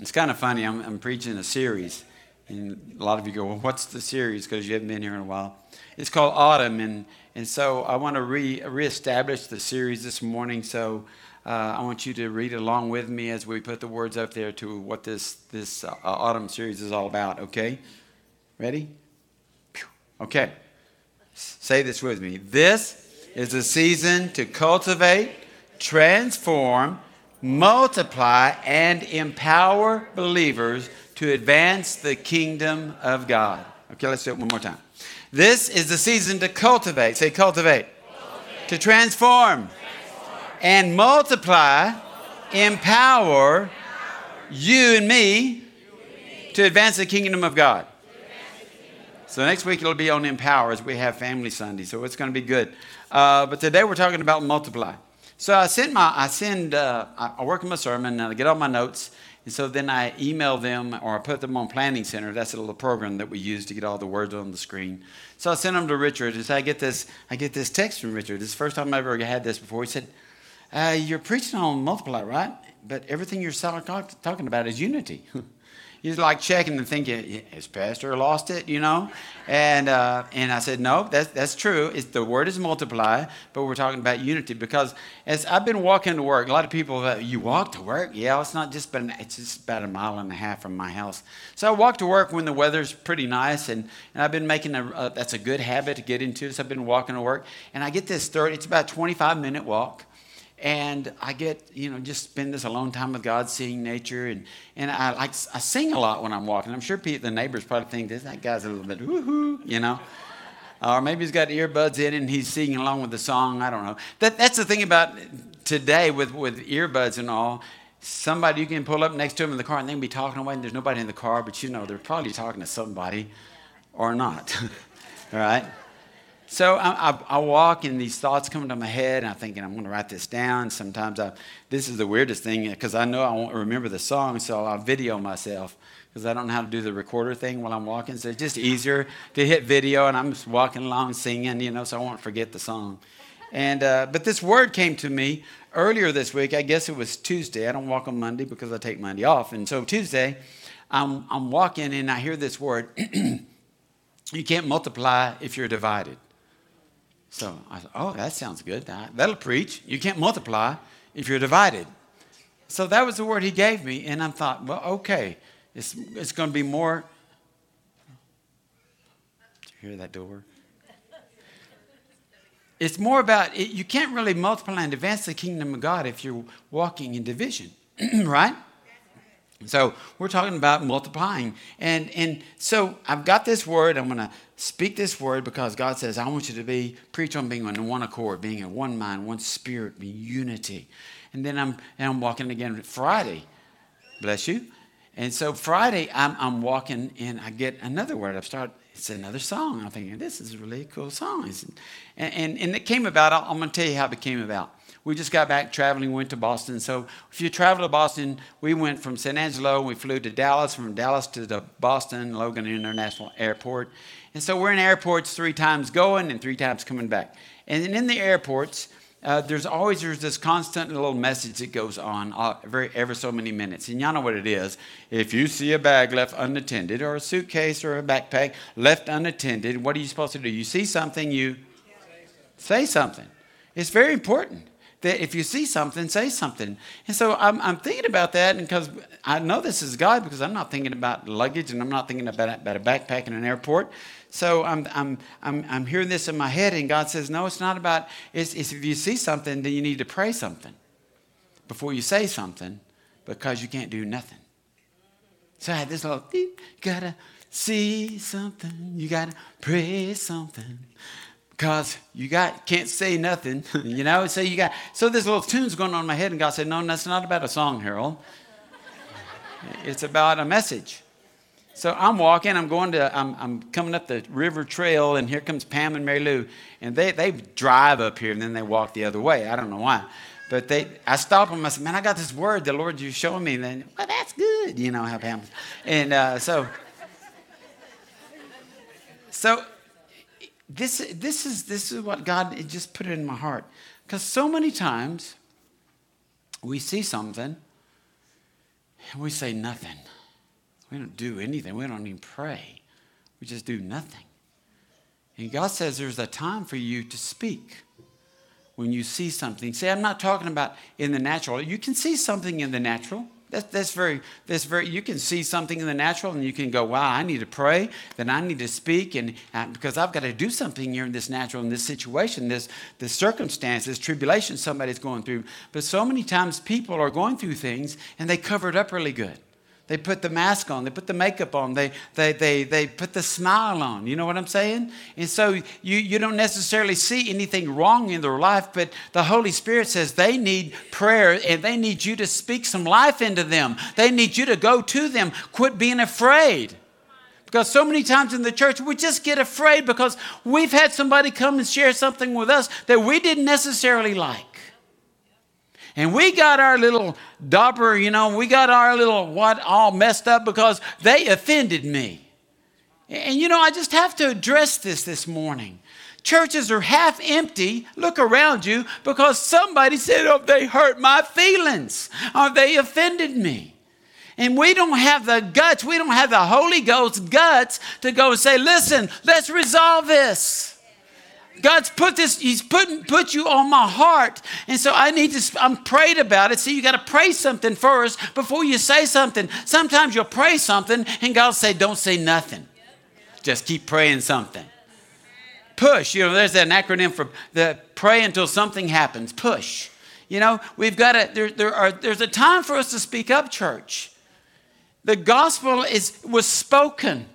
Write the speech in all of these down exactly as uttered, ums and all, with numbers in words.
It's kind of funny. I'm, I'm preaching a series, and a lot of you go, well, what's the series? Because you haven't been here in a while. It's called Autumn, and, and so I want to re reestablish the series this morning. So uh, I want you to read along with me as we put the words up there to what this, this uh, Autumn series is all about, okay? Ready? Okay. Say this with me. This is a season to cultivate, transform, multiply, and empower believers to advance the kingdom of God. Okay, let's do it one more time. This is the season to cultivate. Say cultivate. Cultivate. To transform. Transform. And multiply. Multiply. Empower. Empower. You, and me, you and me to advance the kingdom of God. So next week it'll be on Empower as we have Family Sunday. So it's going to be good. Uh, but today we're talking about multiply. So I send my, I send, uh, I work on my sermon and I get all my notes. And so then I email them or I put them on Planning Center. That's a little program that we use to get all the words on the screen. So I send them to Richard. And so I get this, I get this text from Richard. It's the first time I ever had this before. He said, uh, you're preaching on multiply, right? But everything you're talking about is unity. He's like checking and thinking, has Pastor lost it, you know? And uh, and I said, no, that's, that's true. It's, the word is multiply, but we're talking about unity. Because as I've been walking to work, a lot of people, uh, you walk to work? Yeah, it's not just been, it's just about a mile and a half from my house. So I walk to work when the weather's pretty nice, and, and I've been making a, uh, that's a good habit to get into. So I've been walking to work, and I get this third, it's about a twenty-five minute walk. And I get, you know, just spend this alone time with God, seeing nature. And, and I like I sing a lot when I'm walking. I'm sure Pete, the neighbors probably think, this that guy's a little bit woo-hoo, you know. Or maybe he's got earbuds in and he's singing along with the song. I don't know. That That's the thing about today with, with earbuds and all. Somebody, you can pull up next to him in the car and they can be talking away and there's nobody in the car. But, you know, they're probably talking to somebody or not, all right? So I, I, I walk and these thoughts come into my head and I'm thinking I'm going to write this down. Sometimes I, this is the weirdest thing because I know I won't remember the song, so I'll video myself because I don't know how to do the recorder thing while I'm walking. So it's just easier to hit video and I'm just walking along singing, you know, so I won't forget the song. And uh, but this word came to me earlier this week. I guess it was Tuesday. I don't walk on Monday because I take Monday off. And so Tuesday I'm, I'm walking and I hear this word. You can't multiply if you're divided. So I thought, oh, that sounds good. That'll preach. You can't multiply if you're divided. So that was the word he gave me. And I thought, well, okay, it's it's going to be more. Did you hear that door? It's more about, it, you can't really multiply and advance the kingdom of God if you're walking in division, right? So we're talking about multiplying. And and so I've got this word. I'm going to speak this word because God says, I want you to be preach on being on one accord, being in one mind, one spirit, being unity. And then I'm and I'm walking again Friday. Bless you. And so Friday I'm I'm walking and I get another word. I start, it's another song. I'm thinking, this is a really cool song. And, and, and it came about. I'm going to tell you how it came about. We just got back traveling, went to Boston. So if you travel to Boston, we went from San Angelo, and we flew to Dallas, from Dallas to the Boston Logan International Airport. And so we're in airports three times going and three times coming back. And in the airports, uh, there's always there's this constant little message that goes on uh, every, every so many minutes. And y'all know what it is. If you see a bag left unattended or a suitcase or a backpack left unattended, what are you supposed to do? You see something, you say something. It's very important. That if you see something, say something. And so I'm, I'm thinking about that, and because I know this is God, because I'm not thinking about luggage, and I'm not thinking about, about a backpack in an airport. So I'm I'm I'm I'm hearing this in my head, and God says, no, it's not about. It's, it's if you see something, then you need to pray something before you say something, because you can't do nothing. So I had this little, you gotta see something, you gotta pray something. Because you got can't say nothing, you know. So you got so this little tune's going on in my head, and God said, "No, that's not about a song, Harold. It's about a message." So I'm walking, I'm going to, I'm, I'm coming up the river trail, and here comes Pam and Mary Lou, and they they drive up here, and then they walk the other way. I don't know why, but they I stopped them. I said, "Man, I got this word the Lord you showing me." And then, well, that's good, you know how Pam, and uh, so so. This this is this is what God just put it in my heart. Because so many times we see something And we say nothing. We don't do anything. We don't even pray. We just do nothing. And God says there's a time for you to speak when you see something. See, I'm not talking about in the natural. You can see something in the natural. That's, that's very, that's very, you can see something in the natural and you can go, wow, I need to pray, then I need to speak, and uh, because I've got to do something here in this natural, in this situation, this, this circumstance, this tribulation somebody's going through. But so many times people are going through things and they cover it up really good. They put the mask on, they put the makeup on, they they they they put the smile on, you know what I'm saying? And so you, you don't necessarily see anything wrong in their life, but the Holy Spirit says they need prayer and they need you to speak some life into them. They need you to go to them. Quit being afraid. Because so many times in the church, we just get afraid because we've had somebody come and share something with us that we didn't necessarily like. And we got our little dauber, you know, we got our little what all messed up because they offended me. And, you know, I just have to address this this morning. Churches are half empty. Look around you because somebody said, oh, they hurt my feelings. Or they offended me. And we don't have the guts. We don't have the Holy Ghost guts to go and say, listen, let's resolve this. God's put this, he's put, put you on my heart. And so I need to, I'm prayed about it. See, you got to pray something first before you say something. Sometimes you'll pray something and God will say, don't say nothing. Just keep praying something. Push, you know, there's an acronym for the pray until something happens. Push. You know, we've got to, there, there are, there's a time for us to speak up, church. The gospel is was spoken.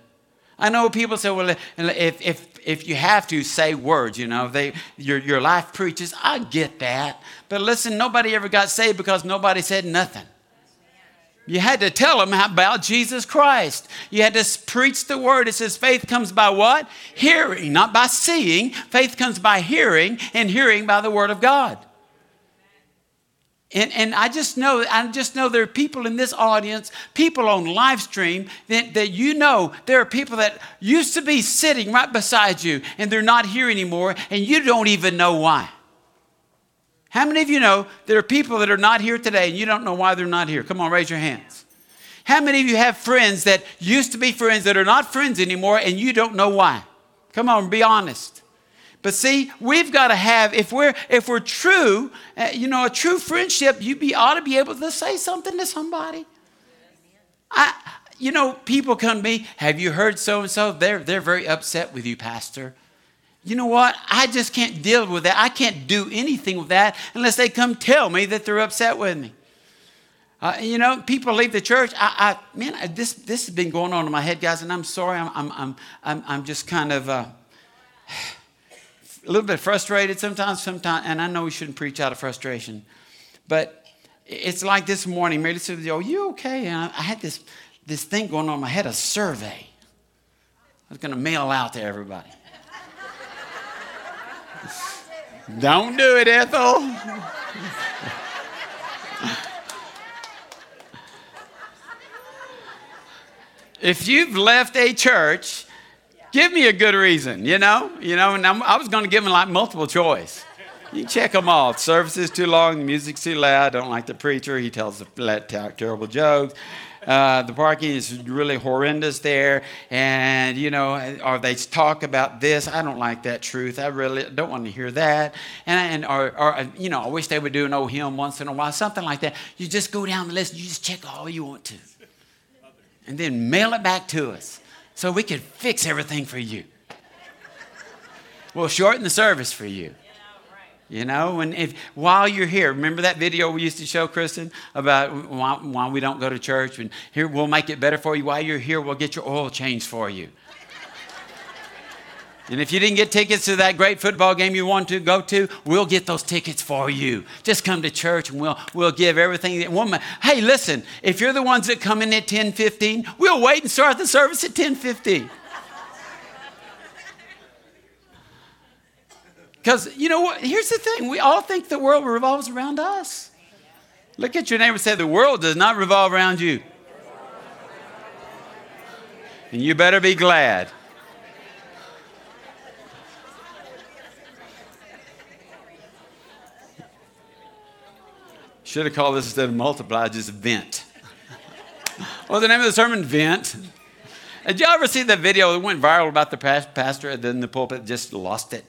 I know people say, well, if, if, If you have to, say words, you know, they your your life preaches. I get that. But listen, nobody ever got saved because nobody said nothing. You had to tell them about Jesus Christ. You had to preach the word. It says faith comes by what? Hearing, not by seeing. Faith comes by hearing, and hearing by the word of God. And and I just know I just know there are people in this audience, people on live stream that, that you know there are people that used to be sitting right beside you and they're not here anymore and you don't even know why. How many of you know there are people that are not here today and you don't know why they're not here? Come on, raise your hands. How many of you have friends that used to be friends that are not friends anymore and you don't know why? Come on, be honest. But see, we've got to have, if we're if we're true, uh, you know, a true friendship, you be ought to be able to say something to somebody. I, you know, people come to me, have you heard so-and-so? They're, they're very upset with you, Pastor. You know what? I just can't deal with that. I can't do anything with that unless they come tell me that they're upset with me. Uh, you know, people leave the church. I, I man, I, this this has been going on in my head, guys, and I'm sorry. I'm I'm I'm I'm, I'm just kind of. Uh, A little bit frustrated sometimes, sometimes, and I know we shouldn't preach out of frustration, but it's like this morning, Mary said, "Oh, you okay?" And I, I had this this thing going on in my head, a survey. I was going to mail out to everybody. Don't do it, Ethel. If you've left a church, give me a good reason, you know, you know, and I'm, I was going to give them like multiple choice. You check them all. Service is too long. The music's too loud. I don't like the preacher. He tells the terrible jokes. Uh, the parking is really horrendous there. And, you know, or they talk about this. I don't like that truth. I really don't want to hear that. And, and or, or, you know, I wish they would do an old hymn once in a while, something like that. You just go down the list. You just check all you want to. And then mail it back to us. So we could fix everything for you. We'll shorten the service for you. You know, and if while you're here, remember that video we used to show, Kristen, about why, why we don't go to church? And here, we'll make it better for you. While you're here, we'll get your oil changed for you. And if you didn't get tickets to that great football game you want to go to, we'll get those tickets for you. Just come to church and we'll we'll give everything. That woman, hey, listen, if you're the ones that come in at ten fifteen, we'll wait and start the service at ten fifteen. Because, you know what, here's the thing. We all think the world revolves around us. Look at your neighbor and say, the world does not revolve around you. And you better be glad. Should have called this instead of multiply, just vent. Well, the name of the sermon, Vent. Did y'all ever see the video that went viral about the pastor and then the pulpit just lost it?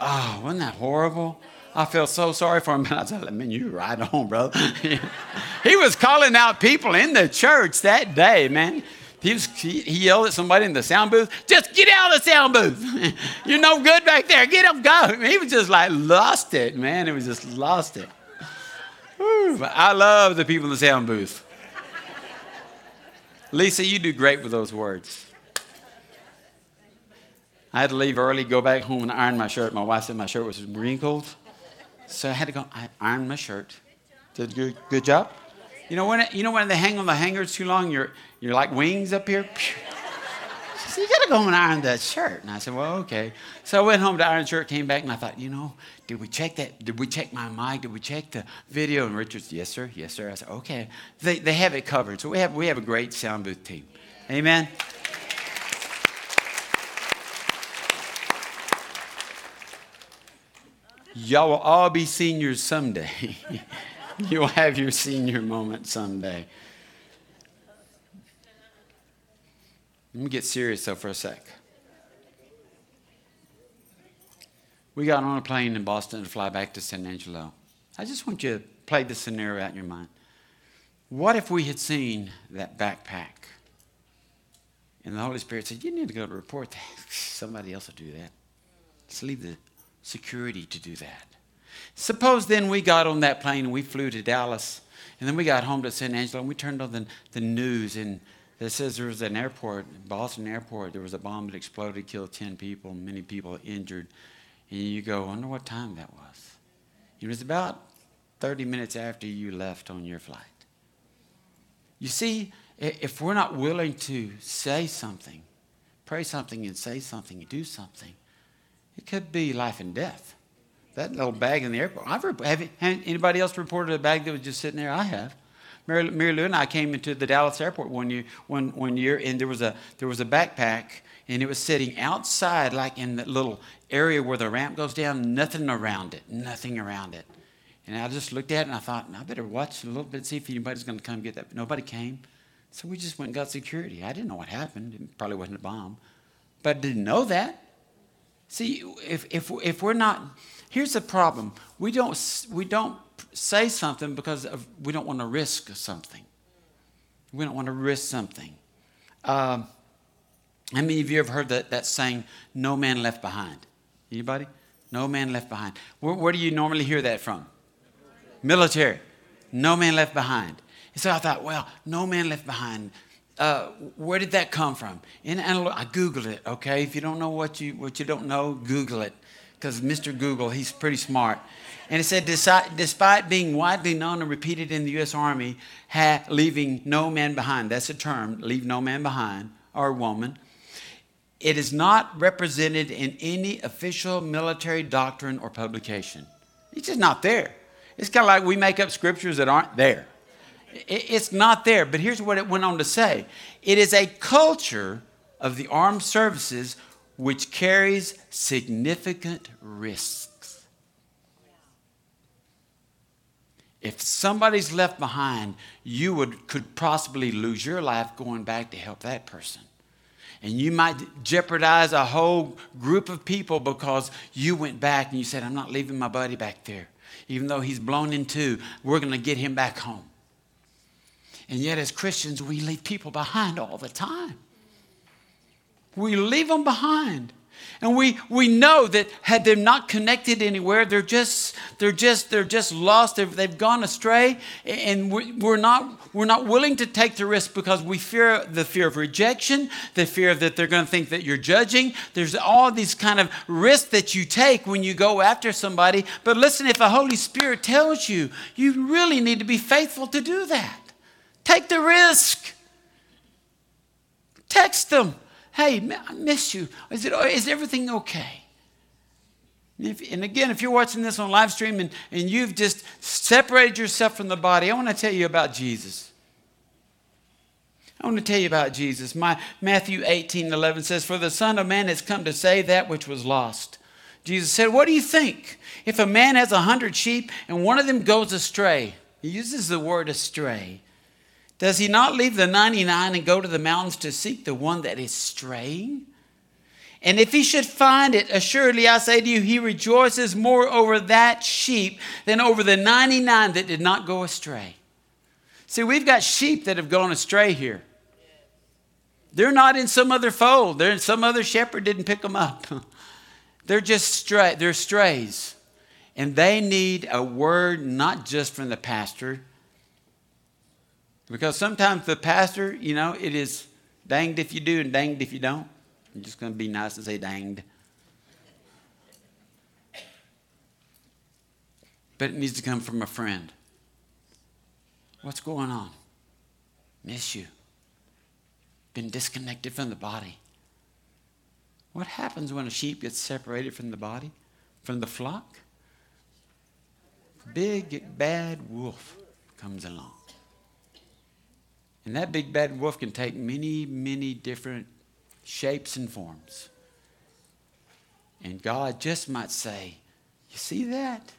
Oh, wasn't that horrible? I feel so sorry for him. I was like, man, you right on, brother. He was calling out people in the church that day, man. He, was, he, he yelled at somebody in the sound booth, just get out of the sound booth. You're no good back there. Get up, go. He was just like, lost it, man. He was just lost it. Whew. I love the people in the sound booth. Lisa, you do great with those words. I had to leave early, go back home and iron my shirt. My wife said my shirt was wrinkled. So I had to go, I ironed my shirt. Did a good, good job. You know when it, you know when they hang on the hangers too long, you're you're like wings up here. She said, you gotta go and iron that shirt. And I said, well, okay. So I went home to iron the shirt, came back, and I thought, you know, did we check that? Did we check my mic? Did we check the video? And Richard said, yes, sir, yes, sir. I said, okay. They they have it covered. So we have we have a great sound booth team. Amen. Y'all will all be seniors someday. You'll have your senior moment someday. Let me get serious, though, for a sec. We got on a plane in Boston to fly back to San Angelo. I just want you to play this scenario out in your mind. What if we had seen that backpack? And the Holy Spirit said, you need to go to report that. Somebody else will do that. Just leave the security to do that. Suppose then we got on that plane and we flew to Dallas, and then we got home to San Angelo and we turned on the, the news, and it says there was an airport, Boston airport, there was a bomb that exploded, killed ten people, many people injured. And you go, I wonder what time that was. It was about thirty minutes after you left on your flight. You see, if we're not willing to say something, pray something and say something and do something, it could be life and death. That little bag in the airport. I've rep- have, have anybody else reported a bag that was just sitting there? I have. Mary, Mary Lou and I came into the Dallas airport one year, one, one year, and there was a there was a backpack, and it was sitting outside, like in that little area where the ramp goes down. Nothing around it. Nothing around it. And I just looked at it, and I thought, I better watch a little bit, see if anybody's going to come get that. But nobody came, so we just went and got security. I didn't know what happened. It probably wasn't a bomb, but I didn't know that. See, if if if we're not, here's the problem. We don't we don't say something because of, we don't want to risk something. We don't want to risk something. Um, how many of you have heard that that saying, "No man left behind"? Anybody? No man left behind. Where, where do you normally hear that from? Military. No man left behind. And so I thought, well, no man left behind. Uh, where did that come from? And I Googled it, okay? If you don't know what you what you don't know, Google it. Because Mister Google, he's pretty smart. And it said, despite being widely known and repeated in the U S Army, ha- leaving no man behind. That's a term, leave no man behind, or woman. It is not represented in any official military doctrine or publication. It's just not there. It's kind of like we make up scriptures that aren't there. It's not there, but here's what it went on to say. It is a culture of the armed services which carries significant risks. If somebody's left behind, you would could possibly lose your life going back to help that person. And you might jeopardize a whole group of people because you went back and you said, I'm not leaving my buddy back there. Even though he's blown in two, we're going to get him back home. And yet as Christians, we leave people behind all the time. We leave them behind. And we, we know that had they're not connected anywhere, they're just they're just they're just lost. They've, they've gone astray, and we're not we're not willing to take the risk because we fear the fear of rejection, the fear that they're going to think that you're judging. There's all these kind of risks that you take when you go after somebody. But listen, if the Holy Spirit tells you, you really need to be faithful to do that. Take the risk. Text them. Hey, I miss you. Is it? Is everything okay? If, and again, if you're watching this on live stream and, and you've just separated yourself from the body, I want to tell you about Jesus. I want to tell you about Jesus. My Matthew eighteen eleven says, for the Son of Man has come to save that which was lost. Jesus said, what do you think? If a man has a hundred sheep and one of them goes astray, he uses the word astray. Does he not leave the ninety-nine and go to the mountains to seek the one that is straying? And if he should find it, assuredly I say to you, he rejoices more over that sheep than over the ninety-nine that did not go astray. See, we've got sheep that have gone astray here. They're not in some other fold. They're in some other shepherd didn't pick them up. They're just stray. They're strays. And they need a word not just from the pastor. Because sometimes the pastor, you know, it is danged if you do and danged if you don't. I'm just going to be nice and say danged. But it needs to come from a friend. What's going on? Miss you. Been disconnected from the body. What happens when a sheep gets separated from the body, from the flock? Big bad wolf comes along. And that big bad wolf can take many, many different shapes and forms. And God just might say, you see that?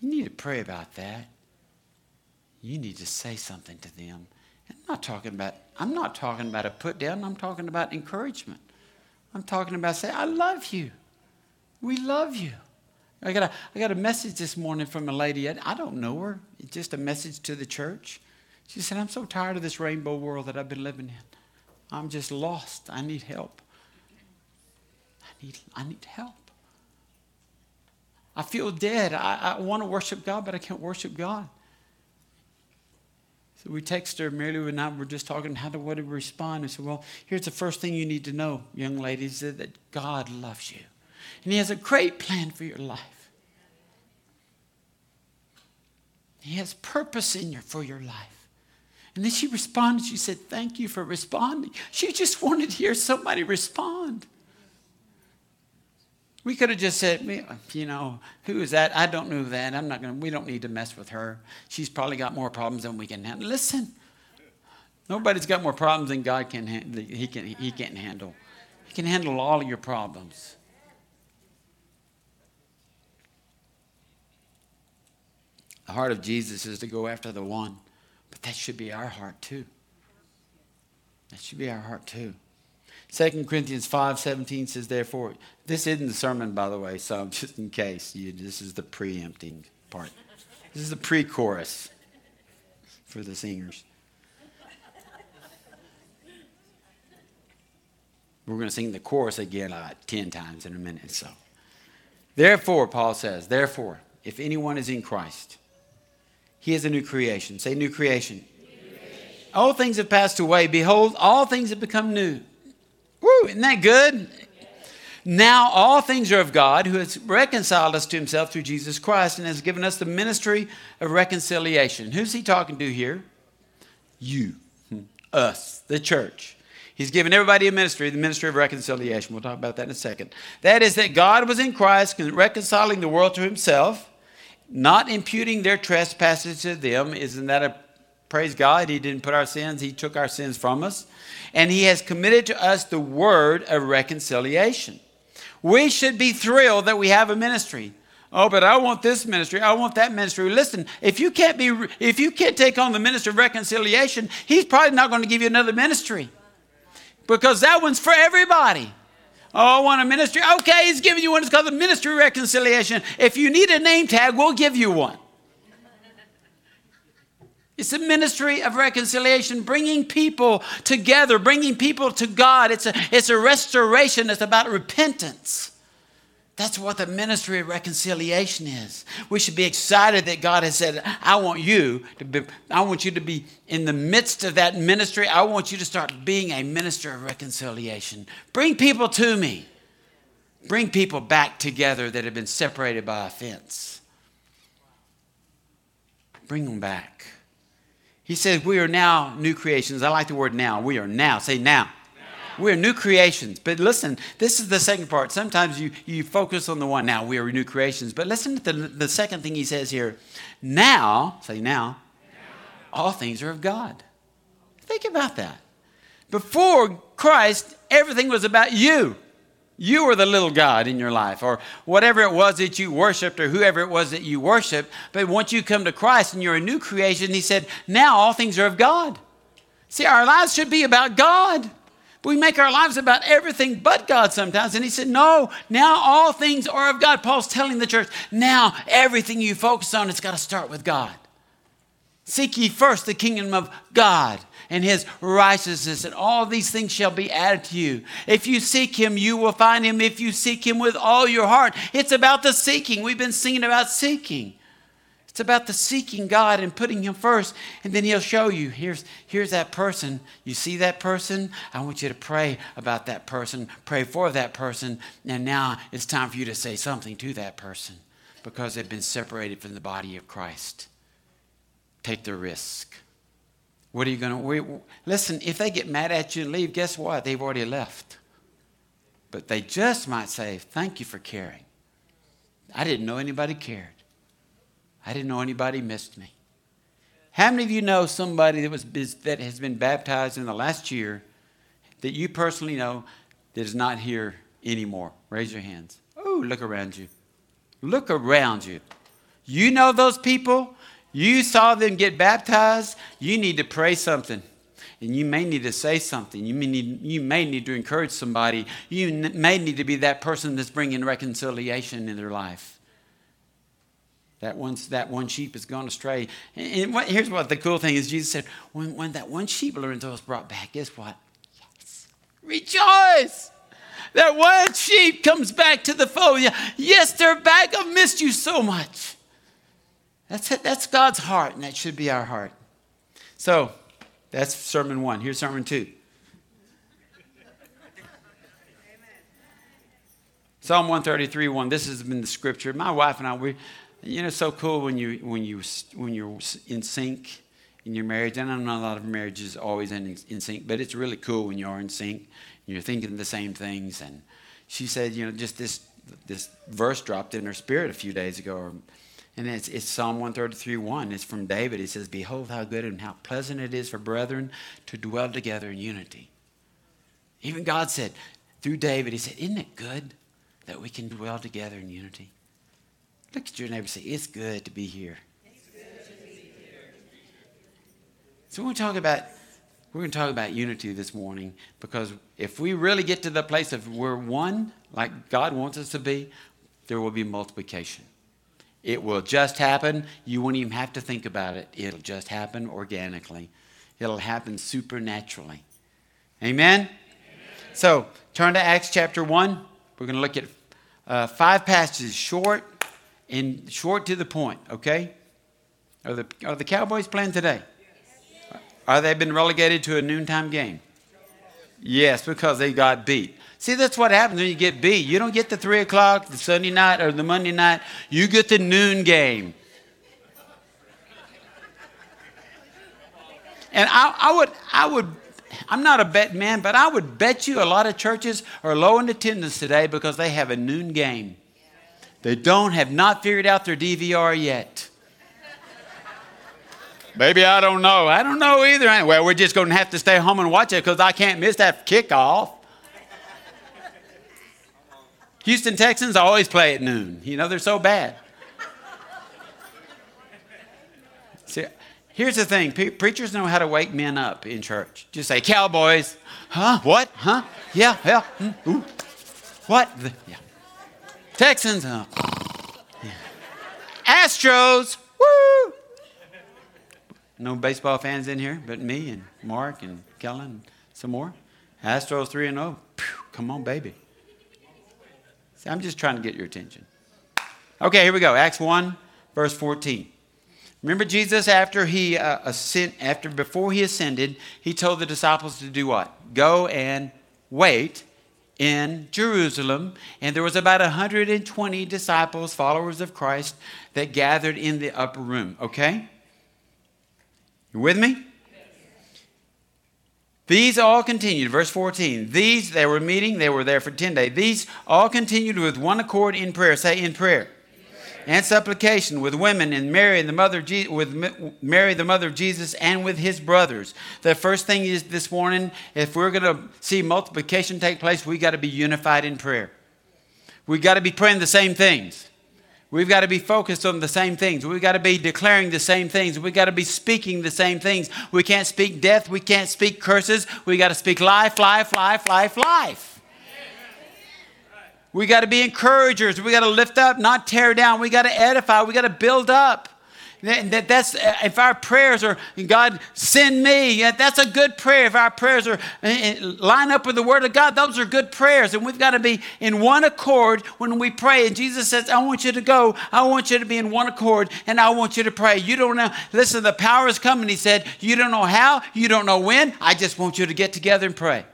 You need to pray about that. You need to say something to them. I'm not talking about, I'm not talking about a put down. I'm talking about encouragement. I'm talking about saying, I love you. We love you. I got a, I got a message this morning from a lady. I don't know her. It's just a message to the church. She said, I'm so tired of this rainbow world that I've been living in. I'm just lost. I need help. I need, I need help. I feel dead. I, I want to worship God, but I can't worship God. So we text her, Mary Lou and I were just talking how to what to respond. I said, well, here's the first thing you need to know, young ladies, that God loves you. And he has a great plan for your life. He has purpose in your, for your life. And then she responded. She said, thank you for responding. She just wanted to hear somebody respond. We could have just said, you know, who is that? I don't know that. I'm not going to, we don't need to mess with her. She's probably got more problems than we can handle. Listen, nobody's got more problems than God can handle. He can, he can't handle. He can handle all of your problems. The heart of Jesus is to go after the one. But that should be our heart too. That should be our heart too. Second Corinthians five seventeen says, therefore, this isn't the sermon, by the way, so just in case, you, this is the preempting part. This is the pre-chorus for the singers. We're going to sing the chorus again like ten times in a minute. So, therefore, Paul says, therefore, if anyone is in Christ, he is a new creation. Say new creation. New creation. All things have passed away. Behold, all things have become new. Woo, isn't that good? Now all things are of God, who has reconciled us to himself through Jesus Christ and has given us the ministry of reconciliation. Who's he talking to here? You, us, the church. He's given everybody a ministry, the ministry of reconciliation. We'll talk about that in a second. That is that God was in Christ reconciling the world to himself, not imputing their trespasses to them. Isn't that a praise God, he didn't put our sins. He took our sins from us. And he has committed to us the word of reconciliation. We should be thrilled that we have a ministry. Oh, but I want this ministry. I want that ministry. Listen, if you can't be, if you can't take on the ministry of reconciliation, he's probably not going to give you another ministry. Because that one's for everybody. Oh, I want a ministry. Okay, he's giving you one. It's called the ministry of reconciliation. If you need a name tag, we'll give you one. It's a ministry of reconciliation, bringing people together, bringing people to God. It's a, it's a restoration. It's about repentance. That's what the ministry of reconciliation is. We should be excited that God has said, I want you to be, I want you to be in the midst of that ministry. I want you to start being a minister of reconciliation. Bring people to me. Bring people back together that have been separated by offense. Bring them back. He says, we are now new creations. I like the word now. We are now. Say now. now. We are new creations. But listen, this is the second part. Sometimes you, you focus on the one. Now we are new creations. But listen to the, the second thing he says here. Now, say now, now, all things are of God. Think about that. Before Christ, everything was about you. You were the little god in your life, or whatever it was that you worshiped, or whoever it was that you worshiped. But once you come to Christ and you're a new creation, he said, now all things are of God. See, our lives should be about God. We make our lives about everything but God sometimes. And he said, no, now all things are of God. Paul's telling the church, now everything you focus on, it's got to start with God. Seek ye first the kingdom of God and his righteousness, and all these things shall be added to you. If you seek him, you will find him. If you seek him with all your heart, it's about the seeking. We've been singing about seeking. It's about the seeking God and putting him first, and then he'll show you. Here's, here's that person. You see that person? I want you to pray about that person. Pray for that person. And now it's time for you to say something to that person, because they've been separated from the body of Christ. Take the risk. What are you going to... Listen, if they get mad at you and leave, guess what? They've already left. But they just might say, thank you for caring. I didn't know anybody cared. I didn't know anybody missed me. How many of you know somebody that was that has been baptized in the last year that you personally know that is not here anymore? Raise your hands. Oh, look around you. Look around you. You know those people. You saw them get baptized. You need to pray something. And you may need to say something. You may need, you may need to encourage somebody. You n- may need to be that person that's bringing reconciliation in their life. That one, that one sheep has gone astray. And, and what, here's what the cool thing is. Jesus said, when, when that one sheep, Lorenzo, was brought back, guess what? Yes. Rejoice. That one sheep comes back to the fold. Yes, they're back. I've missed you so much. That's it. That's God's heart, and that should be our heart. So that's sermon one. Here's sermon two. Psalm one thirty-three, one. This has been the scripture. My wife and I, we... You know, it's so cool when you when you when you're in sync in your marriage. And I know a lot of marriages always end in, in sync, but it's really cool when you are in sync and you're thinking the same things. And she said, you know, just this this verse dropped in her spirit a few days ago, and it's it's Psalm one thirty-three, one. It's from David. It says, "Behold, how good and how pleasant it is for brethren to dwell together in unity." Even God said through David, He said, "Isn't it good that we can dwell together in unity?" Look at your neighbor and say, it's good to be here. It's good to be here. So we're talking about, we're going to talk about unity this morning, because if we really get to the place of we're one, like God wants us to be, there will be multiplication. It will just happen. You won't even have to think about it. It'll just happen organically. It'll happen supernaturally. Amen? Amen. So turn to Acts chapter one. We're going to look at uh, five passages, short, and short to the point, okay? Are the are the Cowboys playing today? Yes. Are they been relegated to a noontime game? Yes, because they got beat. See, that's what happens when you get beat. You don't get the three o'clock, the Sunday night, or the Monday night. You get the noon game. And I, I would I would I'm not a bet man, but I would bet you a lot of churches are low in attendance today because they have a noon game. They don't have not figured out their D V R yet. Baby, I don't know. I don't know either. Well, we're just going to have to stay home and watch it because I can't miss that kickoff. Houston Texans always play at noon. You know, they're so bad. See, here's the thing. Pre- preachers know how to wake men up in church. Just say, Cowboys. Huh? What? Huh? Yeah, yeah. Hmm. Ooh. What? The, yeah. Texans, huh? Yeah. Astros, woo! No baseball fans in here, but me and Mark and Kellen and some more. Astros three and oh. Come on, baby. See, I'm just trying to get your attention. Okay, here we go. Acts one, verse fourteen. Remember Jesus after he uh, ascend, after before he ascended, he told the disciples to do what? Go and wait in Jerusalem, and there was about one hundred twenty disciples, followers of Christ, that gathered in the upper room, okay? You with me? Yes. These all continued, verse fourteen. These, they were meeting, they were there for ten days. These all continued with one accord in prayer. Say, in prayer. In prayer. and supplication with women and Mary and the mother of Je- with Mary the mother of Jesus and with his brothers. The first thing is this morning, if we're going to see multiplication take place, we got to be unified in prayer. We got to be praying the same things. We've got to be focused on the same things. We've got to be declaring the same things. We've got to be speaking the same things. We can't speak death. We can't speak curses. We've got to speak life, life, life, life, life. We got to be encouragers. We got to lift up, not tear down. We got to edify. We got to build up. That, that's if our prayers are, God, send me, that's a good prayer. If our prayers are line up with the Word of God, those are good prayers. And we've got to be in one accord when we pray. And Jesus says, I want you to go. I want you to be in one accord, and I want you to pray. You don't know. Listen, the power is coming. He said, you don't know how. You don't know when. I just want you to get together and pray.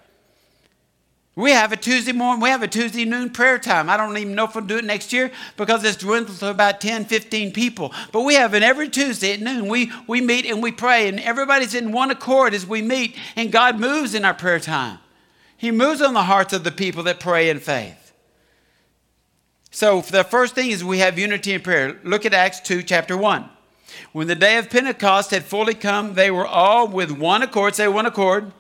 We have a Tuesday morning, we have a Tuesday noon prayer time. I don't even know if we'll do it next year because it's dwindled to about ten, fifteen people. But we have it every Tuesday at noon. We we meet and we pray, and everybody's in one accord as we meet, and God moves in our prayer time. He moves on the hearts of the people that pray in faith. So the first thing is we have unity in prayer. Look at Acts two, chapter one. When the day of Pentecost had fully come, they were all with one accord. Say one accord.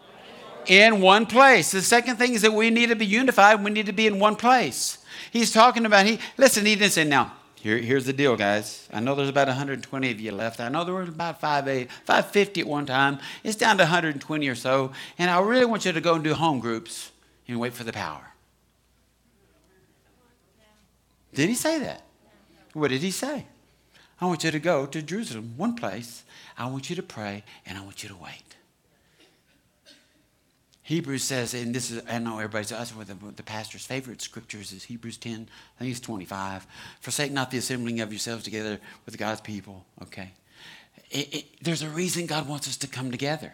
In one place. The second thing is that we need to be unified. We need to be in one place. He's talking about, he. listen, he didn't say, now, here, here's the deal, guys. I know there's about one hundred twenty of you left. I know there were about five fifty at one time. It's down to one hundred twenty or so. And I really want you to go and do home groups and wait for the power. Did he say that? What did he say? I want you to go to Jerusalem, one place. I want you to pray, and I want you to wait. Hebrews says, and this is, I know everybody's, that's one of the, the pastor's favorite scriptures is Hebrews ten, I think it's twenty-five. Forsake not the assembling of yourselves together with God's people, okay? It, it, there's a reason God wants us to come together.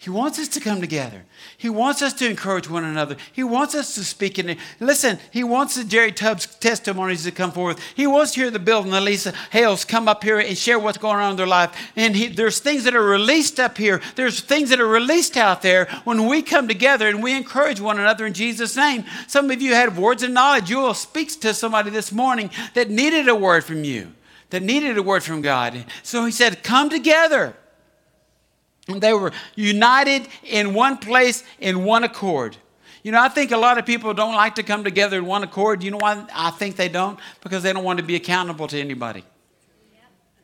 He wants us to come together. He wants us to encourage one another. He wants us to speak in it. Listen, he wants the Jerry Tubbs testimonies to come forth. He wants to hear the Bill and the Lisa Hales come up here and share what's going on in their life. And he, there's things that are released up here. There's things that are released out there when we come together and we encourage one another in Jesus' name. Some of you had words of knowledge. You all speak to somebody this morning that needed a word from you, that needed a word from God. So he said, come together. They were united in one place, in one accord. You know, I think a lot of people don't like to come together in one accord. You know why I think they don't? Because they don't want to be accountable to anybody.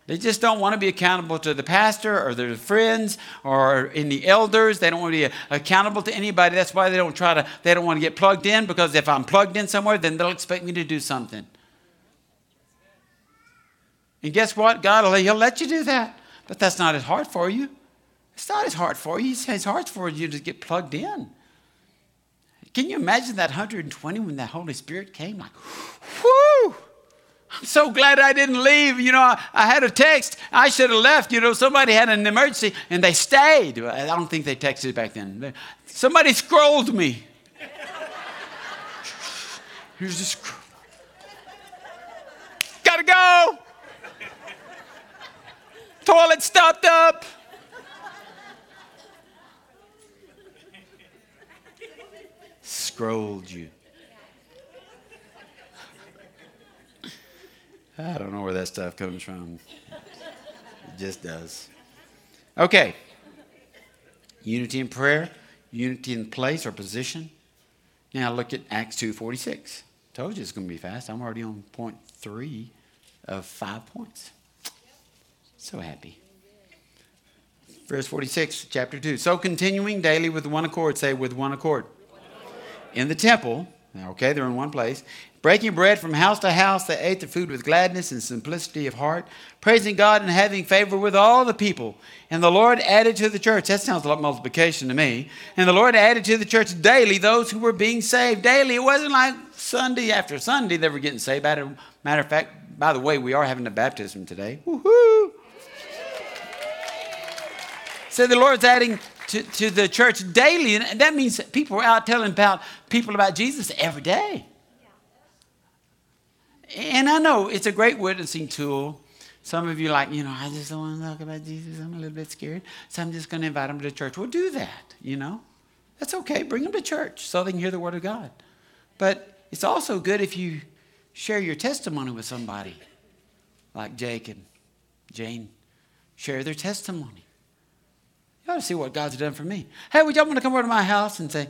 They just don't want to be accountable to the pastor or their friends or any elders. They don't want to be accountable to anybody. That's why they don't try to, they don't want to get plugged in, because if I'm plugged in somewhere, then they'll expect me to do something. And guess what? God will, he'll let you do that. But that's not his heart for you. It's not his heart for you. His heart's for you to get plugged in. Can you imagine that one hundred twenty when that Holy Spirit came? Like, whoo! I'm so glad I didn't leave. You know, I, I had a text. I should have left. You know, somebody had an emergency, and they stayed. I don't think they texted back then. Somebody scrolled me. Here's the scroll. Gotta go! Toilet stopped up. Scrolled you. I don't know where that stuff comes from. It just does. Okay. Unity in prayer, unity in place or position. Now look at Acts two forty-six. Told you it's going to be fast. I'm already on point three of five points. So happy. Verse forty-six, chapter two. So continuing daily with one accord, say with one accord. In the temple, okay, they're in one place, breaking bread from house to house, they ate the food with gladness and simplicity of heart, praising God and having favor with all the people. And the Lord added to the church, that sounds like multiplication to me, and the Lord added to the church daily those who were being saved daily. It wasn't like Sunday after Sunday they were getting saved. Matter of fact, by the way, we are having a baptism today. Woohoo! So the Lord's adding To, to the church daily, and that means that people were out telling about people about Jesus every day. And I know it's a great witnessing tool. Some of you are like, you know, I just don't want to talk about Jesus. I'm a little bit scared, so I'm just going to invite them to church. Well, do that, you know. That's okay. Bring them to church so they can hear the Word of God. But it's also good if you share your testimony with somebody, like Jake and Jane. Share their testimony. You ought to see what God's done for me. Hey, would y'all want to come over to my house and say,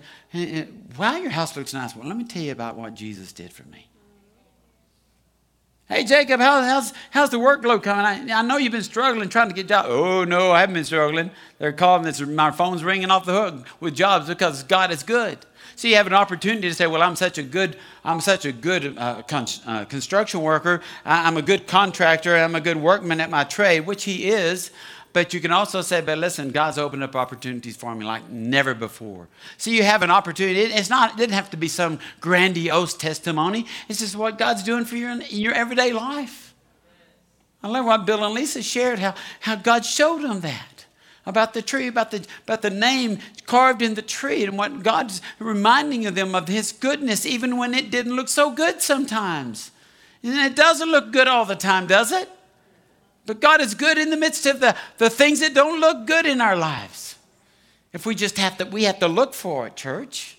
wow, your house looks nice. Well, let me tell you about what Jesus did for me. Hey, Jacob, how, how's, how's the workload coming? I, I know you've been struggling trying to get jobs. Oh, no, I haven't been struggling. They're calling. This, my phone's ringing off the hook with jobs because God is good. So you have an opportunity to say, well, I'm such a good, I'm such a good uh, con- uh, construction worker. I, I'm a good contractor. I'm a good workman at my trade, which he is. But you can also say, but listen, God's opened up opportunities for me like never before. So you have an opportunity. It's not, it didn't have to be some grandiose testimony. It's just what God's doing for your, your everyday life. I love what Bill and Lisa shared, how, how God showed them that. About the tree, about the, about the name carved in the tree. And what God's reminding them of his goodness, even when it didn't look so good sometimes. And it doesn't look good all the time, does it? But God is good in the midst of the, the things that don't look good in our lives. If we just have to, we have to look for it, church.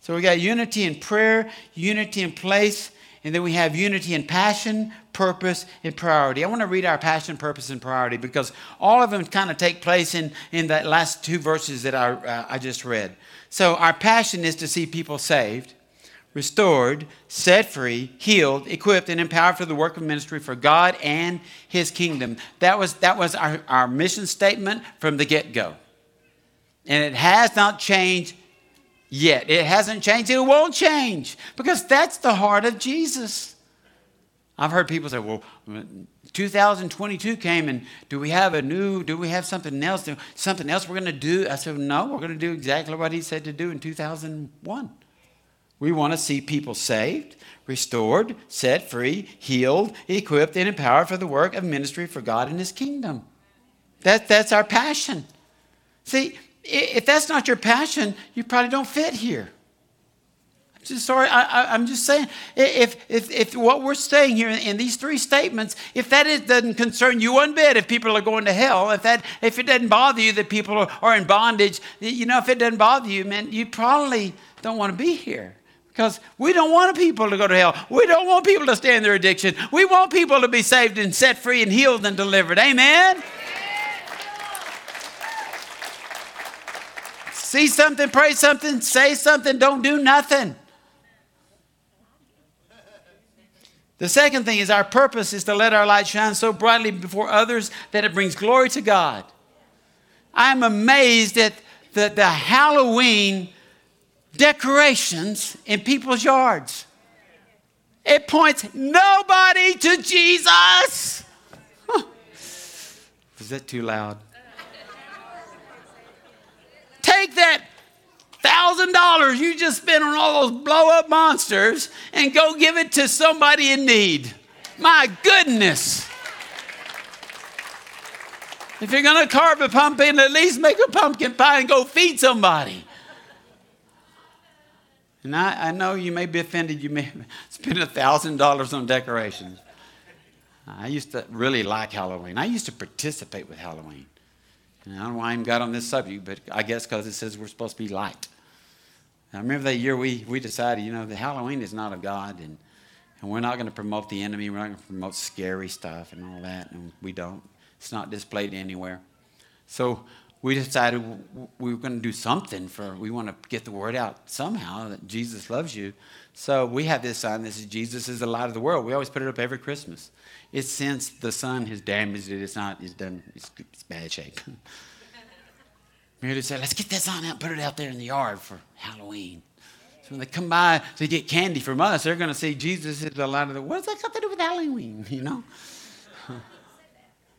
So we got unity in prayer, unity in place, and then we have unity in passion, purpose, and priority. I want to read our passion, purpose, and priority because all of them kind of take place in, in that last two verses that I, uh, I just read. So our passion is to see people saved, restored, set free, healed, equipped, and empowered for the work of ministry for God and his kingdom. That was that was our, our mission statement from the get-go. And it has not changed yet. It hasn't changed. It won't change because that's the heart of Jesus. I've heard people say, well, two thousand twenty-two came and do we have a new, do we have something else, something else we're going to do? I said, no, we're going to do exactly what he said to do in two thousand one. We want to see people saved, restored, set free, healed, equipped, and empowered for the work of ministry for God and his kingdom. That, that's our passion. See, if that's not your passion, you probably don't fit here. I'm just sorry. I, I, I'm just saying, if, if, if what we're saying here in, in these three statements, if that is, doesn't concern you one bit, if people are going to hell, if, that, if it doesn't bother you that people are, are in bondage, you know, if it doesn't bother you, man, you probably don't want to be here. Because we don't want people to go to hell. We don't want people to stay in their addiction. We want people to be saved and set free and healed and delivered. Amen? Amen. See something, pray something, say something, don't do nothing. The second thing is our purpose is to let our light shine so brightly before others that it brings glory to God. I'm amazed at the, the Halloween decorations in people's yards. It points nobody to Jesus. Huh. Was that too loud? Take that one thousand dollars you just spent on all those blow-up monsters and go give it to somebody in need. My goodness. If you're going to carve a pumpkin, at least make a pumpkin pie and go feed somebody. And I, I know you may be offended. You may spend one thousand dollars on decorations. I used to really like Halloween. I used to participate with Halloween. And I don't know why I even got on this subject, but I guess because it says we're supposed to be light. I remember that year we, we decided, you know, the Halloween is not of God, and, and we're not going to promote the enemy. We're not going to promote scary stuff and all that, and we don't. It's not displayed anywhere. So we decided we were going to do something for, we want to get the word out somehow that Jesus loves you. So we have this sign that says, Jesus is the light of the world. We always put it up every Christmas. It's since the sun has damaged it. It's not, it's done, it's, it's bad shape. Mary said, let's get that sign out, put it out there in the yard for Halloween. So when they come by to get candy from us, they're going to see Jesus is the light of the world. What's that got to do with Halloween, you know?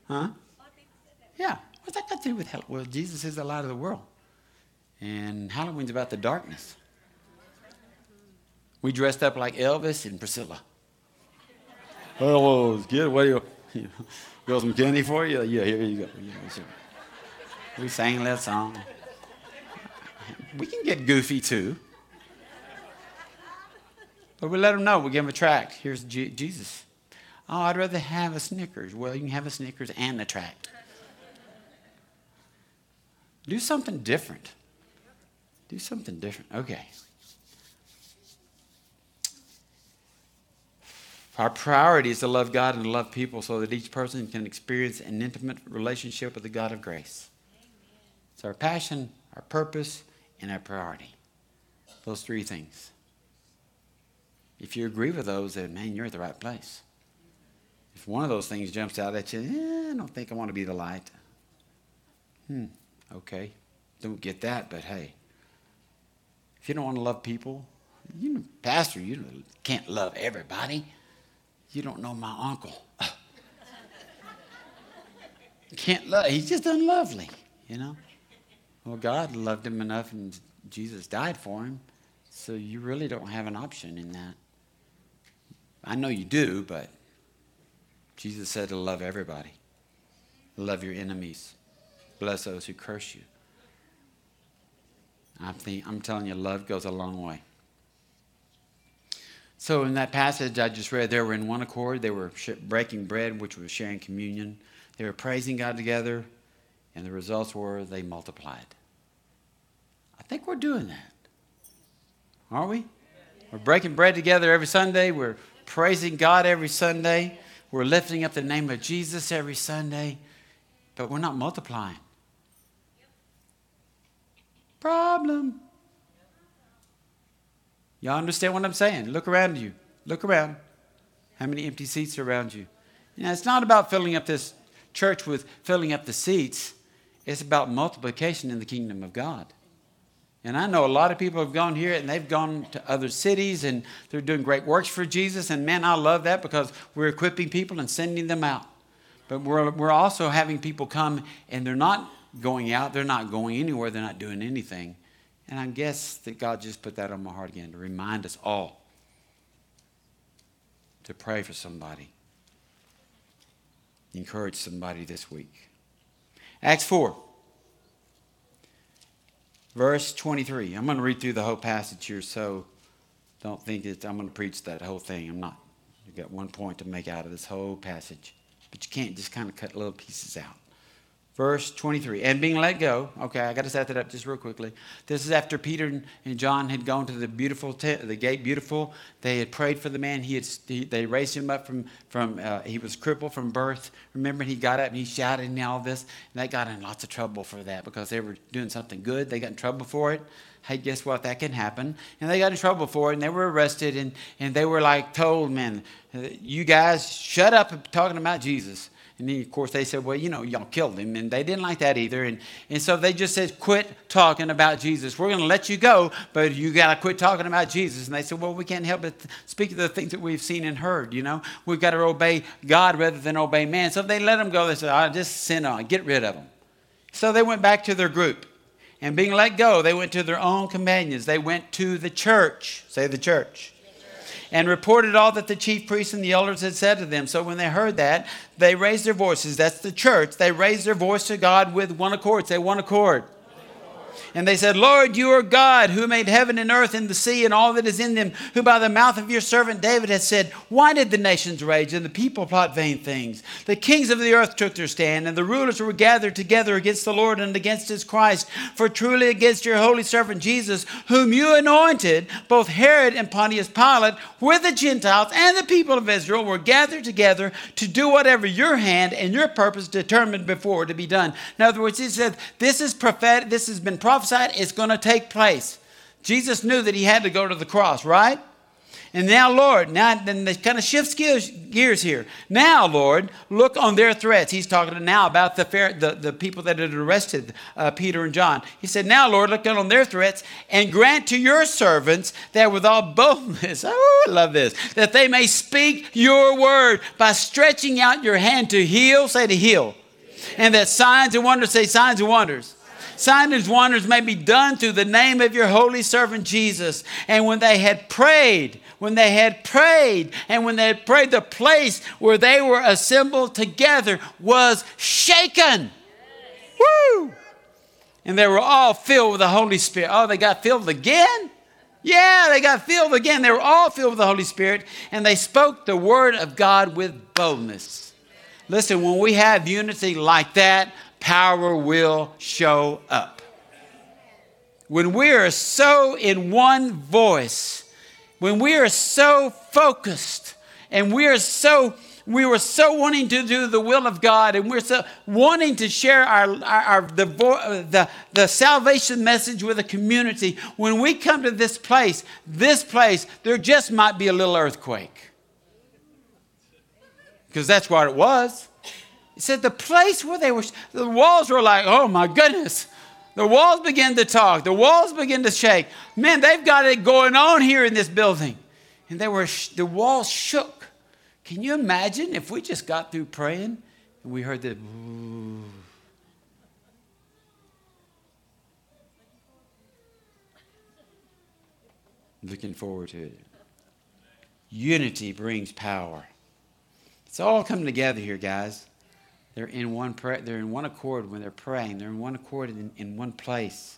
Huh? Yeah. What's that got to do with Halloween? Well, Jesus is the light of the world. And Halloween's about the darkness. We dressed up like Elvis and Priscilla. Oh, it's good. What do you, you know, got some candy for you? Yeah, here you go. Yeah, sure. We sang that song. We can get goofy too. But we let them know. We give them a tract. Here's G- Jesus. Oh, I'd rather have a Snickers. Well, you can have a Snickers and a tract. Do something different. Do something different. Okay. Our priority is to love God and to love people so that each person can experience an intimate relationship with the God of grace. Amen. It's our passion, our purpose, and our priority. Those three things. If you agree with those, then, man, you're at the right place. If one of those things jumps out at you, eh, I don't think I want to be the light. Hmm, okay. Don't get that, but hey. If you don't want to love people, you know, pastor, you can't love everybody. You don't know my uncle. Can't love. He's just unlovely, you know. Well, God loved him enough, and Jesus died for him. So you really don't have an option in that. I know you do, but Jesus said to love everybody. Love your enemies. Bless those who curse you. I'm, th- I'm telling you, love goes a long way. So in that passage I just read, they were in one accord. They were breaking bread, which was sharing communion. They were praising God together, and the results were they multiplied. I think we're doing that, aren't we? Yeah. We're breaking bread together every Sunday. We're praising God every Sunday. We're lifting up the name of Jesus every Sunday, but we're not multiplying. Problem. Y'all understand what I'm saying? Look around you. Look around. How many empty seats are around you? You know, it's not about filling up this church with filling up the seats. It's about multiplication in the kingdom of God. And I know a lot of people have gone here and they've gone to other cities and they're doing great works for Jesus. And man, I love that because we're equipping people and sending them out. But we're we're also having people come and they're not going out. They're not going anywhere. They're not doing anything. And I guess that God just put that on my heart again to remind us all to pray for somebody. Encourage somebody this week. Acts four, verse twenty-three. I'm going to read through the whole passage here, so don't think that I'm going to preach that whole thing. I'm not. You've got one point to make out of this whole passage. But you can't just kind of cut little pieces out. Verse twenty-three, and being let go, okay, I got to set that up just real quickly. This is after Peter and John had gone to the beautiful tent, the gate beautiful. They had prayed for the man. He had they raised him up from from uh, he was crippled from birth. Remember, he got up and he shouted and all this. And they got in lots of trouble for that because they were doing something good. They got in trouble for it. Hey, guess what? That can happen. And they got in trouble for it, and they were arrested, and and they were like told, man, you guys shut up talking about Jesus. And then, of course, they said, well, you know, y'all killed him. And they didn't like that either. And and so they just said, quit talking about Jesus. We're going to let you go, but you got to quit talking about Jesus. And they said, well, we can't help but speak of the things that we've seen and heard, you know. We've got to obey God rather than obey man. So they let him go. They said, I'll just send on. Get rid of him. So they went back to their group. And being let go, they went to their own companions. They went to the church. Say the church. And reported all that the chief priests and the elders had said to them. So when they heard that, they raised their voices. That's the church. They raised their voice to God with one accord. Say one accord. And they said, Lord, you are God who made heaven and earth and the sea and all that is in them, who by the mouth of your servant David has said, why did the nations rage and the people plot vain things? The kings of the earth took their stand and the rulers were gathered together against the Lord and against his Christ. For truly against your holy servant Jesus, whom you anointed, both Herod and Pontius Pilate, where the Gentiles and the people of Israel were gathered together to do whatever your hand and your purpose determined before to be done. In other words, he said, this is prophetic. This has been prophesied. It's going to take place. Jesus knew that he had to go to the cross, right? And now, Lord, now then they kind of shift gears here. Now, Lord, look on their threats. He's talking now about the, the, the people that had arrested uh, Peter and John. He said, now, Lord, look on their threats and grant to your servants that with all boldness, oh, I love this, that they may speak your word by stretching out your hand to heal, say to heal. And that signs and wonders, say signs and wonders. Signs and wonders may be done through the name of your holy servant Jesus. And when they had prayed, when they had prayed, and when they had prayed, the place where they were assembled together was shaken. Yes. Woo! And they were all filled with the Holy Spirit. Oh, they got filled again? Yeah, they got filled again. They were all filled with the Holy Spirit. And they spoke the word of God with boldness. Listen, when we have unity like that, power will show up. When we are so in one voice, when we are so focused and we are so we were so wanting to do the will of God, and we're so wanting to share our, our, our the, the the salvation message with the community. When we come to this place, this place, there just might be a little earthquake, because that's what it was. It said the place where they were, the walls were like, oh my goodness. The walls begin to talk. The walls begin to shake. Man, they've got it going on here in this building. And they were, the walls shook. Can you imagine if we just got through praying and we heard the, ooh. Looking forward to it. Unity brings power. It's all coming together here, guys. They're in one prayer. They're in one accord when they're praying. They're in one accord in, in one place.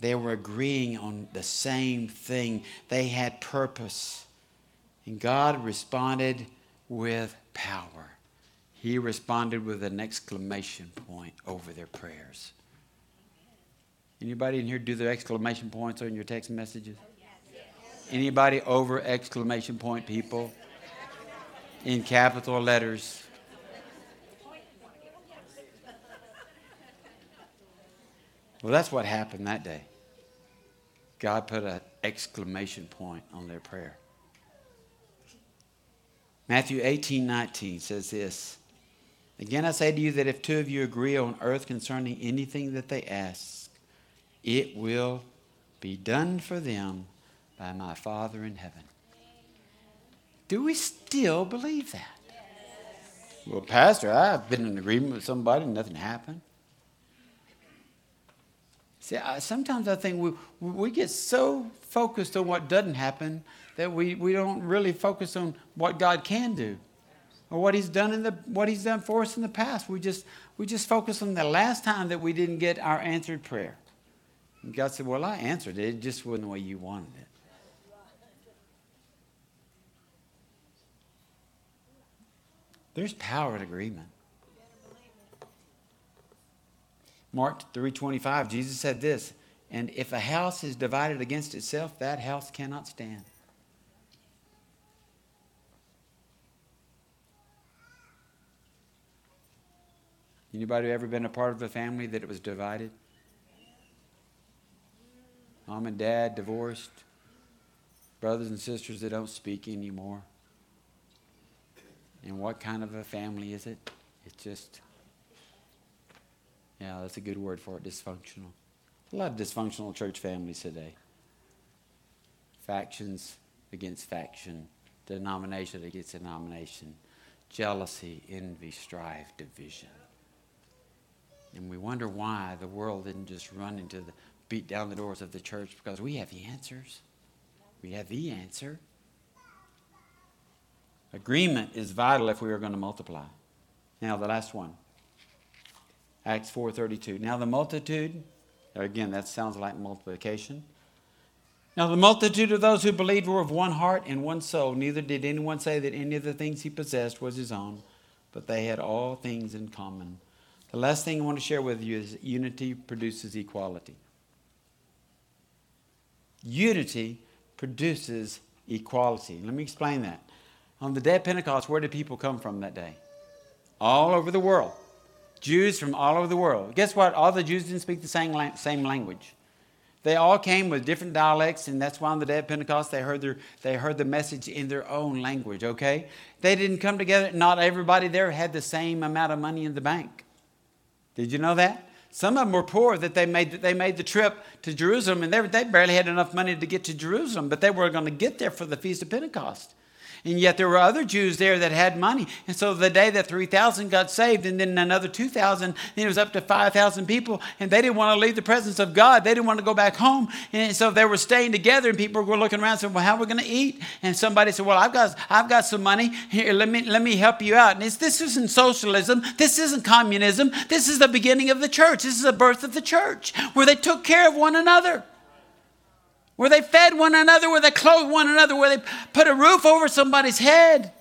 They were agreeing on the same thing. They had purpose. And God responded with power. He responded with an exclamation point over their prayers. Anybody in here do their exclamation points on your text messages? Anybody over exclamation point people? In capital letters. Well, that's what happened that day. God put an exclamation point on their prayer. Matthew eighteen nineteen says this. Again, I say to you that if two of you agree on earth concerning anything that they ask, it will be done for them by my Father in heaven. Do we still believe that? Yes. Well, Pastor, I've been in agreement with somebody and nothing happened. See, I, sometimes I think we we get so focused on what doesn't happen that we, we don't really focus on what God can do, or what He's done in the what He's done for us in the past. We just we just focus on the last time that we didn't get our answered prayer. And God said, "Well, I answered it. It just wasn't the way you wanted it." There's power in agreement. Mark three twenty-five, Jesus said this, and if a house is divided against itself, that house cannot stand. Anybody ever been a part of a family that it was divided? Mom and dad divorced, brothers and sisters that don't speak anymore. And what kind of a family is it? It's just... Yeah, that's a good word for it, dysfunctional. A lot of dysfunctional church families today. Factions against faction, denomination against denomination, jealousy, envy, strife, division. And we wonder why the world didn't just run into the, beat down the doors of the church, because we have the answers. We have the answer. Agreement is vital if we are going to multiply. Now, the last one. Acts four thirty-two. Now the multitude, again, that sounds like multiplication. Now the multitude of those who believed were of one heart and one soul. Neither did anyone say that any of the things he possessed was his own, but they had all things in common. The last thing I want to share with you is unity produces equality. Unity produces equality. Let me explain that. On the day of Pentecost, where did people come from that day? All over the world. Jews from all over the world. Guess what? All the Jews didn't speak the same same language. They all came with different dialects, and that's why on the day of Pentecost they heard their they heard the message in their own language. Okay, they didn't come together. Not everybody there had the same amount of money in the bank. Did you know that? Some of them were poor that they made they made the trip to Jerusalem, and they they barely had enough money to get to Jerusalem, but they were going to get there for the Feast of Pentecost. And yet there were other Jews there that had money. And so the day that three thousand got saved, and then another two thousand, then it was up to five thousand people. And they didn't want to leave the presence of God. They didn't want to go back home. And so they were staying together, and people were looking around and saying, well, how are we going to eat? And somebody said, well, I've got I've got some money. Here, let me let me help you out. And it's, this isn't socialism. This isn't communism. This is the beginning of the church. This is the birth of the church, where they took care of one another. Where they fed one another, where they clothed one another, where they put a roof over somebody's head.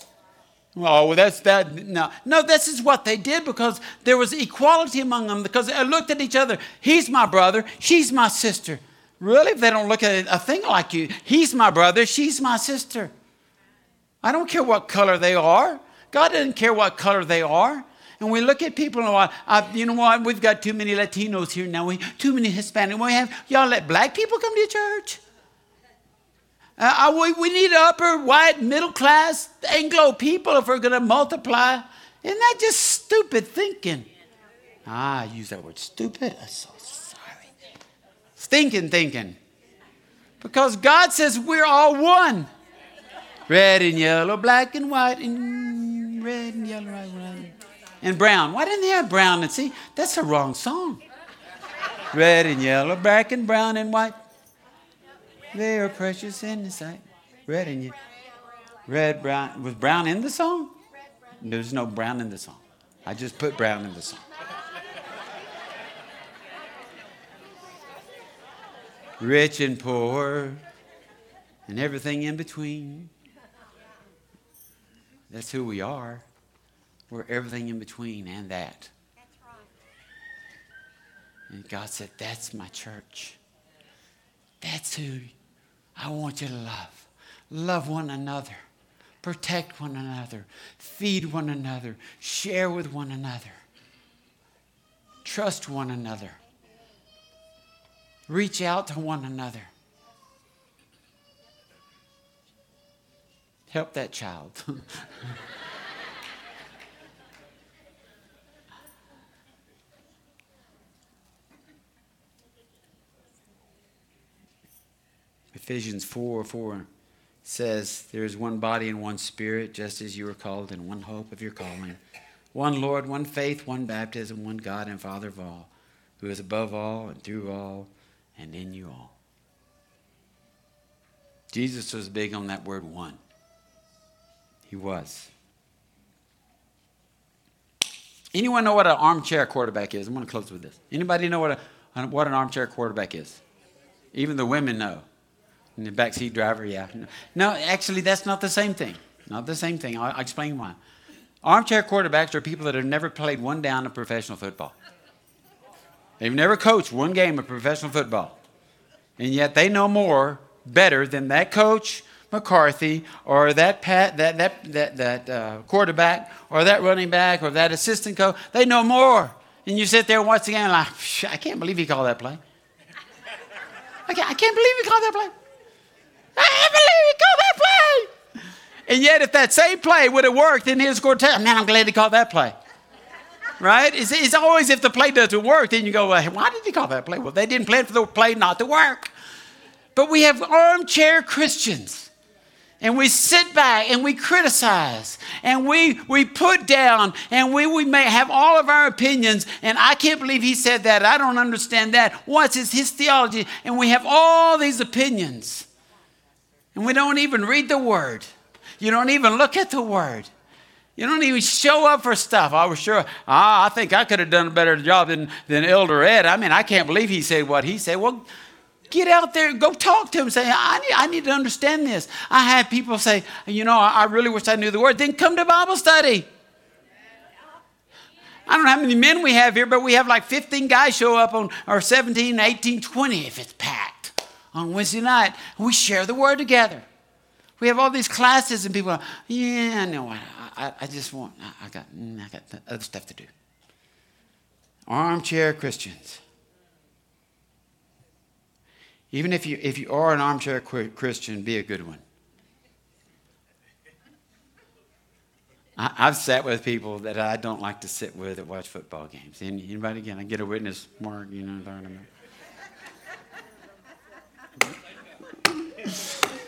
Oh, well, that's that. No, no, this is what they did, because there was equality among them, because they looked at each other. He's my brother. She's my sister. Really, if they don't look at a thing like you, he's my brother. She's my sister. I don't care what color they are. God doesn't care what color they are. And we look at people and I, I, you know what? We've got too many Latinos here now. We too many Hispanic. We have y'all let black people come to church. Uh, I, we, we need upper, white, middle class Anglo people if we're going to multiply. Isn't that just stupid thinking? Ah, I use that word stupid. I'm so sorry. Stinking thinking. Because God says we're all one. Red and yellow, black and white, and red and yellow, right, right. And brown. Why didn't they have brown? And see, that's the wrong song. Red and yellow, black and brown and white. They are precious in the sight. Red and yellow. Red, brown. Was brown in the song? There's no brown in the song. I just put brown in the song. Rich and poor and everything in between. That's who we are. We're everything in between and that. That's right. And God said, that's my church. That's who I want you to love. Love one another. Protect one another. Feed one another. Share with one another. Trust one another. Reach out to one another. Help that child. Ephesians four four says, there is one body and one spirit, just as you are called, and one hope of your calling. One Lord, one faith, one baptism, one God and Father of all, who is above all and through all and in you all. Jesus was big on that word one. He was. Anyone know what an armchair quarterback is? I'm going to close with this. Anybody know what a what an armchair quarterback is? Even the women know. And the backseat driver, yeah. No, actually, that's not the same thing. Not the same thing. I'll, I'll explain why. Armchair quarterbacks are people that have never played one down of professional football. They've never coached one game of professional football. And yet they know more, better than that coach, McCarthy, or that Pat, that that that that uh, quarterback, or that running back, or that assistant coach. They know more. And you sit there and watch the game like, I can't believe he called that play. I can't, I can't believe he called that play. I can't believe he called that play. And yet if that same play would have worked, then he would score ten. Man, I'm glad he called that play. Right? It's, it's always if the play doesn't work, then you go, well, why did he call that play? Well, they didn't plan for the play not to work. But we have armchair Christians. And we sit back and we criticize and we we put down and we, we may have all of our opinions and I can't believe he said that. I don't understand that. What's his, his theology? And we have all these opinions and we don't even read the word. You don't even look at the word. You don't even show up for stuff. I was sure, ah, I think I could have done a better job than, than Elder Ed. I mean, I can't believe he said what he said. Well, get out there and go talk to him. Say, I need, I need to understand this. I have people say, you know, I, I really wish I knew the word. Then come to Bible study. I don't know how many men we have here, but we have like fifteen guys show up on, or seventeen, eighteen, twenty, if it's packed, on Wednesday night. We share the word together. We have all these classes, and people are, yeah, I know. I, I, I just want, I, I got, I got other stuff to do. Armchair Christians. Even if you if you are an armchair Christian, be a good one. I, I've sat with people that I don't like to sit with that watch football games. Anybody again? I get a witness mark, you know.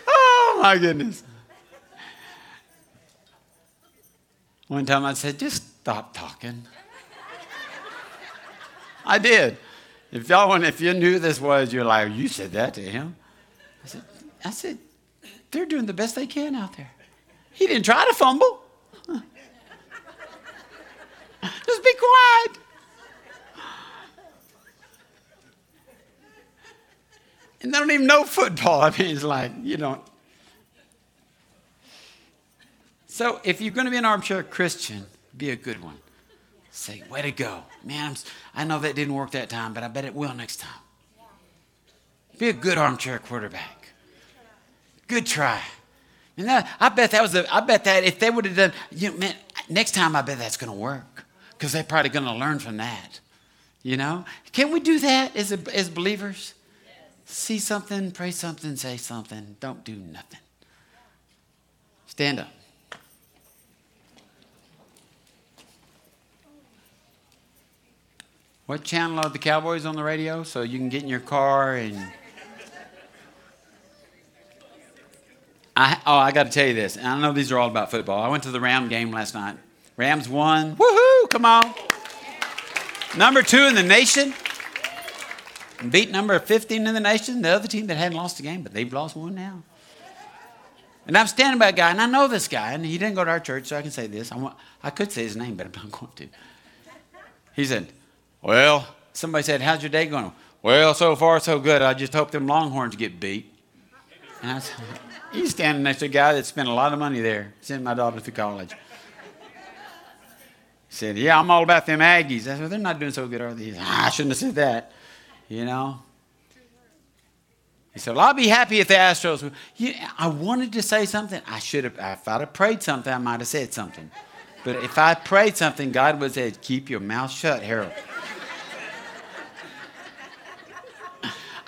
Oh my goodness! One time I said, "Just stop talking." I did. If y'all want, if you knew this was, you're like, you said that to him. I said, I said, they're doing the best they can out there. He didn't try to fumble. Just be quiet. And they don't even know football. I mean, it's like, you don't. So if you're going to be an armchair Christian, be a good one. Say, way to go. Man, I'm, I know that didn't work that time, but I bet it will next time. Be a good armchair quarterback. Good try. And that, I bet that was the, I bet that if they would have done, you know, man, next time I bet that's going to work because they're probably going to learn from that. You know, can we do that as a, as believers? Yes. See something, pray something, say something. Don't do nothing. Stand up. What channel are the Cowboys on the radio? So you can get in your car and... I, oh, I got to tell you this. And I know these are all about football. I went to the Rams game last night. Rams won. Woohoo! Come on. Number two in the nation. Beat number fifteen in the nation. The other team that hadn't lost a game, but they've lost one now. And I'm standing by a guy, and I know this guy, and he didn't go to our church, so I can say this. I, want, I could say his name, but I'm not going to. He said... Well, somebody said, how's your day going? Well, so far, so good. I just hope them Longhorns get beat. And I said, he's standing next to a guy that spent a lot of money there, sent my daughter to college. He said, yeah, I'm all about them Aggies. I said, they're not doing so good, are they? He said, ah, I shouldn't have said that, you know. He said, well, I'll be happy if the Astros win. Yeah, I wanted to say something. I should have, if I'd have prayed something, I might have said something. But if I prayed something, God would have said, keep your mouth shut, Harold.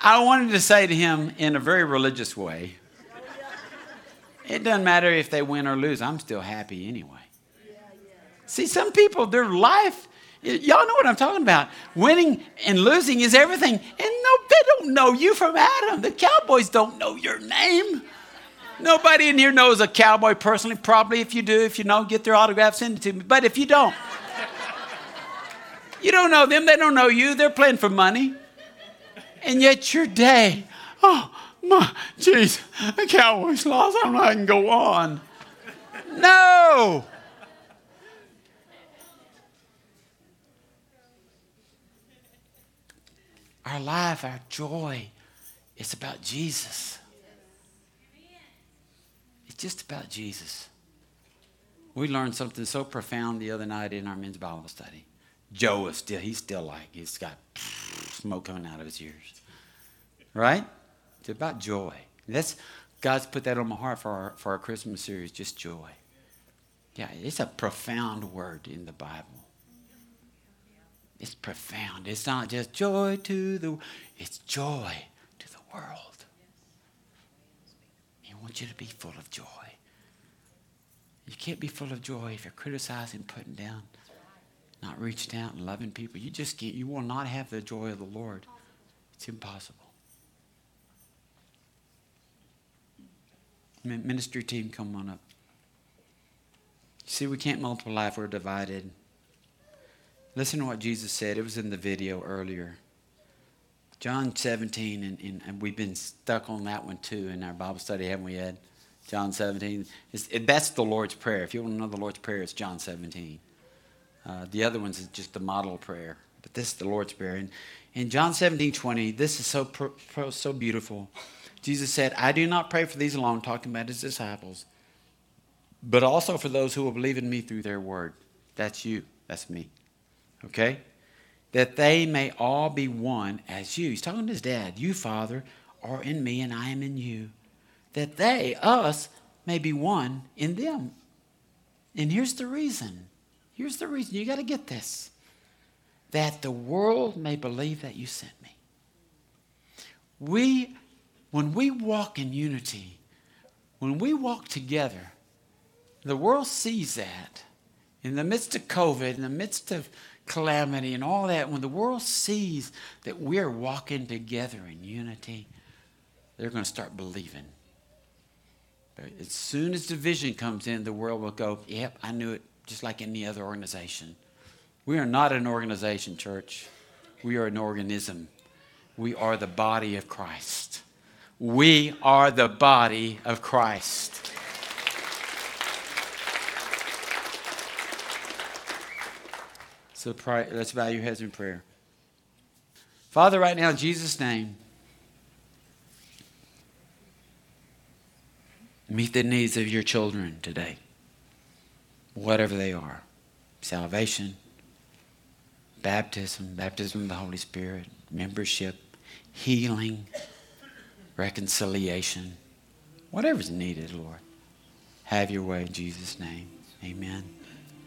I wanted to say to him in a very religious way, it doesn't matter if they win or lose. I'm still happy anyway. Yeah, yeah. See, some people, their life, y'all know what I'm talking about. Winning and losing is everything. And no, they don't know you from Adam. The Cowboys don't know your name. Nobody in here knows a Cowboy personally. Probably if you do, if you don't, get their autograph, send it to me. But if you don't, you don't know them. They don't know you. They're playing for money. And yet your day, oh, my, geez, the Cowboys lost. I don't know how I can go on. No. Our life, our joy, it's about Jesus. It's just about Jesus. We learned something so profound the other night in our men's Bible study. Joe is still, he's still like, he's got smoke coming out of his ears. Right? It's about joy. That's, God's put that on my heart for our, for our Christmas series, just joy. Yeah, it's a profound word in the Bible. It's profound. It's not just joy to the, it's joy to the world. He wants you to be full of joy. You can't be full of joy if you're criticizing, putting down, not reaching out and loving people. You just can't. You will not have the joy of the Lord. It's impossible. Ministry team, come on up. See, we can't multiply if we're divided. Listen to what Jesus said. It was in the video earlier. John seventeen, and, and, and we've been stuck on that one too in our Bible study, haven't we, Ed? John seventeen. It's, it, that's the Lord's Prayer. If you want to know the Lord's Prayer, it's John seventeen. Uh, the other ones is just the model prayer, but this is the Lord's Prayer. And in John seventeen twenty, this is so pro, pro, so beautiful. Jesus said, I do not pray for these alone, talking about his disciples, but also for those who will believe in me through their word. That's you. That's me. Okay? That they may all be one as you. He's talking to his dad. You, Father, are in me and I am in you. That they, us, may be one in them. And here's the reason. Here's the reason. You got to get this. That the world may believe that you sent me. We, when we walk in unity, when we walk together, the world sees that. In the midst of COVID, in the midst of calamity and all that, when the world sees that we're walking together in unity, they're going to start believing. But as soon as division comes in, the world will go, yep, I knew it. Just like any other organization. We are not an organization, church. We are an organism. We are the body of Christ. We are the body of Christ. So pray, let's bow your heads in prayer. Father, right now, in Jesus' name, meet the needs of your children today. Whatever they are, salvation, baptism, baptism of the Holy Spirit, membership, healing, reconciliation, whatever's needed, Lord. Have your way in Jesus' name. Amen.